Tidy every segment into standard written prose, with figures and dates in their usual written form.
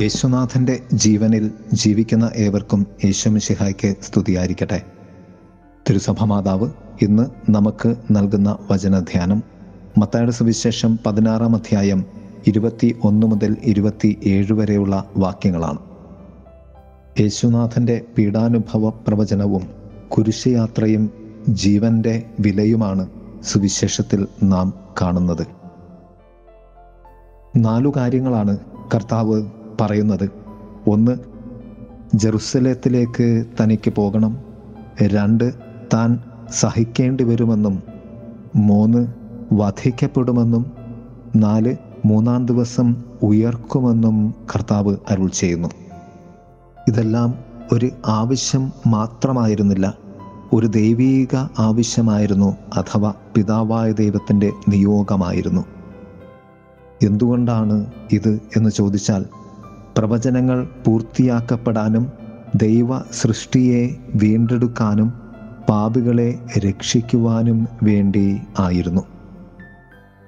യേശുനാഥൻ്റെ ജീവനിൽ ജീവിക്കുന്ന ഏവർക്കും യേശുമിശിഹായ്ക്ക് സ്തുതിയായിരിക്കട്ടെ. തിരുസഭ മാതാവ് ഇന്ന് നമുക്ക് നൽകുന്ന വചനധ്യാനം മത്തായിയുടെ സുവിശേഷം 16-21 വരെയുള്ള വാക്യങ്ങളാണ്. യേശുനാഥൻ്റെ പീഡാനുഭവ പ്രവചനവും കുരിശയാത്രയും ജീവൻ്റെ വിലയുമാണ് സുവിശേഷത്തിൽ നാം കാണുന്നത്. നാലു കാര്യങ്ങളാണ് കർത്താവ് പറയുന്നത്. ഒന്ന്, ജെറുസലേത്തിലേക്ക് തനിക്ക് പോകണം. രണ്ട്, താൻ സഹിക്കേണ്ടി വരുമെന്നും. മൂന്ന്, വധിക്കപ്പെടുമെന്നും. നാല്, മൂന്നാം ദിവസം ഉയർക്കുമെന്നും കർത്താവ് അരുൾ ചെയ്യുന്നു. ഇതെല്ലാം ഒരു ആവശ്യം മാത്രമായിരുന്നില്ല, ഒരു ദൈവീക ആവശ്യമായിരുന്നു, അഥവാ പിതാവായ ദൈവത്തിൻ്റെ നിയോഗമായിരുന്നു. എന്തുകൊണ്ടാണ് ഇത് എന്ന് ചോദിച്ചാൽ, പ്രവചനങ്ങൾ പൂർത്തിയാക്കപ്പെടാനും ദൈവ സൃഷ്ടിയെ വീണ്ടെടുക്കാനും പാപികളെ രക്ഷിക്കുവാനും വേണ്ടി ആയിരുന്നു.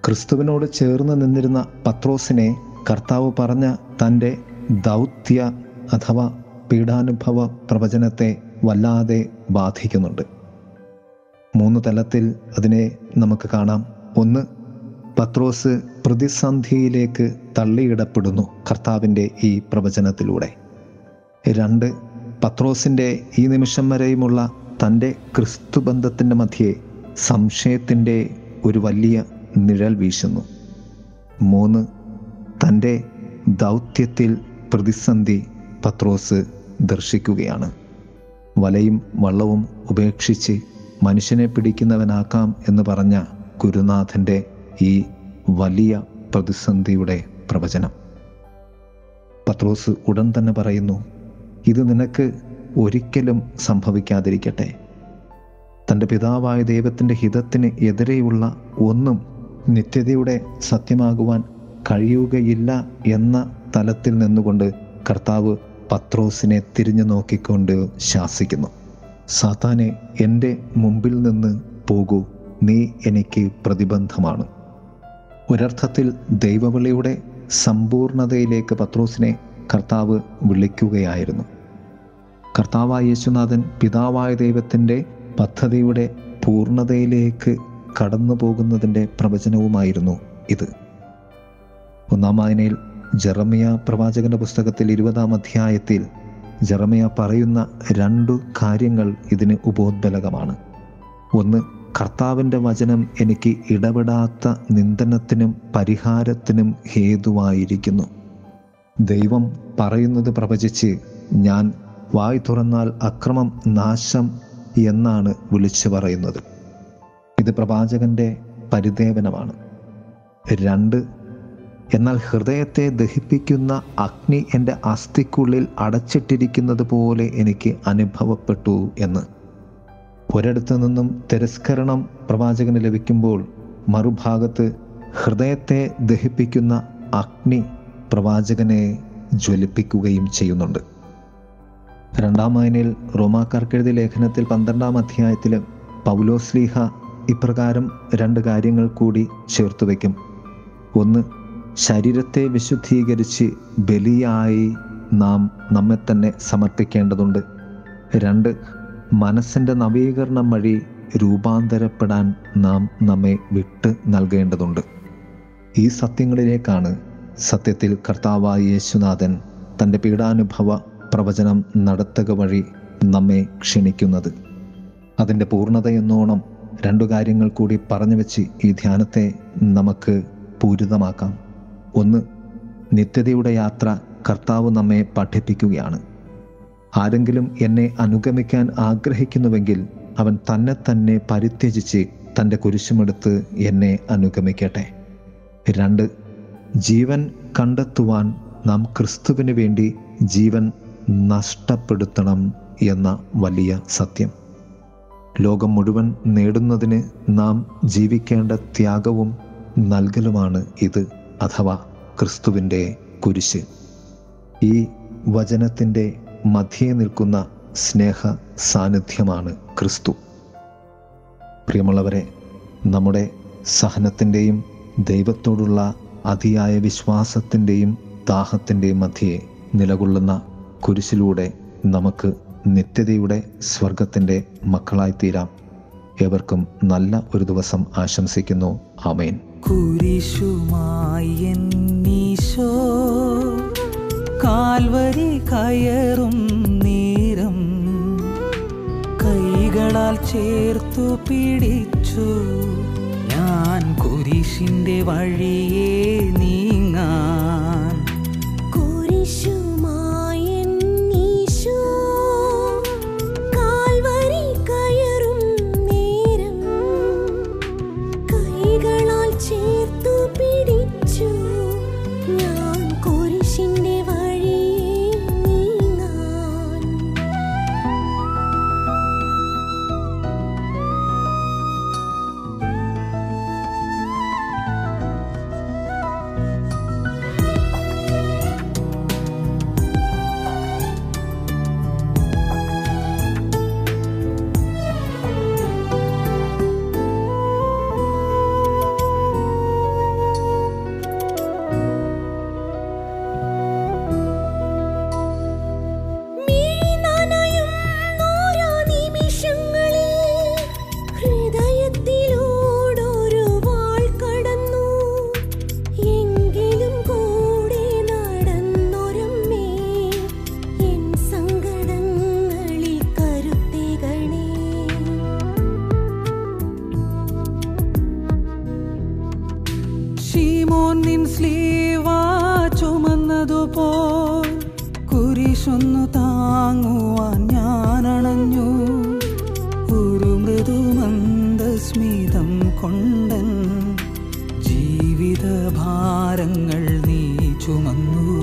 ക്രിസ്തുവിനോട് ചേർന്ന് നിന്നിരുന്ന പത്രോസിനെ കർത്താവ് പറഞ്ഞ തൻ്റെ ദൗത്യ അഥവാ പീഡാനുഭവ പ്രവചനത്തെ വല്ലാതെ ബാധിക്കുന്നുണ്ട്. മൂന്ന് തലത്തിൽ അതിനെ നമുക്ക് കാണാം. ഒന്ന്, പത്രോസ് പ്രതിസന്ധിയിലേക്ക് തള്ളിയിടപ്പെടുന്നു കർത്താവിൻ്റെ ഈ പ്രവചനത്തിലൂടെ. രണ്ട്, പത്രോസിൻ്റെ ഈ നിമിഷം വരെയുമുള്ള തൻ്റെ ക്രിസ്തുബന്ധത്തിൻ്റെ മധ്യേ സംശയത്തിൻ്റെ ഒരു വലിയ നിഴൽ വീശുന്നു. മൂന്ന്, തൻ്റെ ദൗത്യത്തിൽ പ്രതിസന്ധി പത്രോസ് ദർശിക്കുകയാണ്. വലയും വള്ളവും ഉപേക്ഷിച്ച് മനുഷ്യനെ പിടിക്കുന്നവനാക്കാം എന്ന് പറഞ്ഞ ഗുരുനാഥൻ്റെ ഈ വലിയ പ്രതിസന്ധിയുടെ പ്രവചനം. പത്രോസ് ഉടൻ തന്നെ പറയുന്നു, ഇത് നിനക്ക് ഒരിക്കലും സംഭവിക്കാതിരിക്കട്ടെ. തൻ്റെ പിതാവായ ദൈവത്തിൻ്റെ ഹിതത്തിന് എതിരെയുള്ള ഒന്നും നിത്യതയുടെ സത്യമാകുവാൻ കഴിയുകയില്ല എന്ന തലത്തിൽ നിന്നുകൊണ്ട് കർത്താവ് പത്രോസിനെ തിരിഞ്ഞു നോക്കിക്കൊണ്ട് ശാസിക്കുന്നു. സാത്താനെ, എൻ്റെ മുമ്പിൽ നിന്ന് പോകൂ, നീ എനിക്ക് പ്രതിബന്ധമാണ്. ഒരർത്ഥത്തിൽ ദൈവവിളിയുടെ സമ്പൂർണതയിലേക്ക് പത്രോസിനെ കർത്താവ് വിളിക്കുകയായിരുന്നു. കർത്താവായ യേശുനാഥൻ പിതാവായ ദൈവത്തിൻ്റെ പദ്ധതിയുടെ പൂർണ്ണതയിലേക്ക് കടന്നു പോകുന്നതിൻ്റെ പ്രവചനവുമായിരുന്നു ഇത്. ഒന്നാം വായനയിൽ ജെറമ്യ പ്രവാചകൻ്റെ പുസ്തകത്തിൽ 20-ാം അധ്യായത്തിൽ ജെറമ്യ പറയുന്ന രണ്ടു കാര്യങ്ങൾ ഇതിന് ഉപോദ്ബലകമാണ്. ഒന്ന്, കർത്താവിൻ്റെ വചനം എനിക്ക് ഇടപെടാത്ത നിന്ദനത്തിനും പരിഹാരത്തിനും ഹേതുവായിരിക്കുന്നു. ദൈവം പറയുന്നത് പ്രവചിച്ച് ഞാൻ വായ് തുറന്നാൽ അക്രമം, നാശം എന്നാണ് വിളിച്ചു പറയുന്നത്. ഇത് പ്രവാചകൻ്റെ പരിദേവനമാണ്. രണ്ട്, എന്നാൽ ഹൃദയത്തെ ദഹിപ്പിക്കുന്ന അഗ്നി എൻ്റെ അസ്ഥിക്കുള്ളിൽ അടച്ചിട്ടിരിക്കുന്നത് പോലെ എനിക്ക് അനുഭവപ്പെട്ടു എന്ന്. ഒരിടത്തു നിന്നും തിരസ്കരണം പ്രവാചകന് ലഭിക്കുമ്പോൾ മറുഭാഗത്ത് ഹൃദയത്തെ ദഹിപ്പിക്കുന്ന അഗ്നി പ്രവാചകനെ ജ്വലിപ്പിക്കുകയും ചെയ്യുന്നുണ്ട്. രണ്ടാം വായനയിൽ റോമാക്കാർക്കെഴുതിയ ലേഖനത്തിൽ 12-ാം അധ്യായത്തിൽ പൗലോസ്ലീഹ ഇപ്രകാരം രണ്ട് കാര്യങ്ങൾ കൂടി ചേർത്ത് വയ്ക്കും. ഒന്ന്, ശരീരത്തെ വിശുദ്ധീകരിച്ച് ബലിയായി നാം നമ്മെ തന്നെ സമർപ്പിക്കേണ്ടതുണ്ട്. രണ്ട്, മനസ്സിൻ്റെ നവീകരണം വഴി രൂപാന്തരപ്പെടാൻ നാം നമ്മെ വിട്ട് നൽകേണ്ടതുണ്ട്. ഈ സത്യങ്ങളിലേക്കാണ് സത്യത്തിൽ കർത്താവായ യേശുനാഥൻ തൻ്റെ പീഡാനുഭവ പ്രവചനം നടത്തുക വഴി നമ്മെ ക്ഷണിക്കുന്നത്. അതിൻ്റെ പൂർണ്ണതയെന്നോണം രണ്ടു കാര്യങ്ങൾ കൂടി പറഞ്ഞു വെച്ച് ഈ ധ്യാനത്തെ നമുക്ക് പൂരിതമാക്കാം. ഒന്ന്, നിത്യതയുടെ യാത്ര കർത്താവ് നമ്മെ പഠിപ്പിക്കുകയാണ്. ആരെങ്കിലും എന്നെ അനുഗമിക്കാൻ ആഗ്രഹിക്കുന്നുവെങ്കിൽ അവൻ തന്നെ തന്നെ പരിത്യജിച്ച് തൻ്റെ കുരിശുമെടുത്ത് എന്നെ അനുഗമിക്കട്ടെ. രണ്ട്, ജീവൻ കണ്ടെത്തുവാൻ നാം ക്രിസ്തുവിന് വേണ്ടി ജീവൻ നഷ്ടപ്പെടുത്തണം എന്ന വലിയ സത്യം. ലോകം മുഴുവൻ നേടുന്നതിന് നാം ജീവിക്കേണ്ട ത്യാഗവും നൽകലുമാണ് ഇത്, അഥവാ ക്രിസ്തുവിൻ്റെ കുരിശ്. ഈ വചനത്തിൻ്റെ മധ്യേ നിൽക്കുന്ന സ്നേഹ സാന്നിധ്യമാണ് ക്രിസ്തു. പ്രിയമുള്ളവരെ, നമ്മുടെ സഹനത്തിൻ്റെയും ദൈവത്തോടുള്ള അതിയായ വിശ്വാസത്തിൻ്റെയും ദാഹത്തിൻ്റെയും മധ്യേ നിലകൊള്ളുന്ന കുരിശിലൂടെ നമുക്ക് നിത്യതയുടെ സ്വർഗത്തിൻ്റെ മക്കളായിത്തീരാം. ഏവർക്കും നല്ല ഒരു ദിവസം ആശംസിക്കുന്നു. ആമേൻ. കുരിശുമായി എന്നീശോ കാൽവരി കയറും നേരം കൈകളാൽ ചേർത്തു പിടിച്ചു ഞാൻ കുരിശിൻ്റെ വഴിയെ നീങ്ങാൻ. ശിമോൻ സ്ലീവ ചുമന്നതുപോൽ കുരിശൊന്നു താങ്ങുവാൻ ഞാനണഞ്ഞു. ഒരു മൃദുമന്ദസ്മിതം കൊണ്ടൻ ജീവിതഭാരങ്ങൾ നീ ചുമന്നു.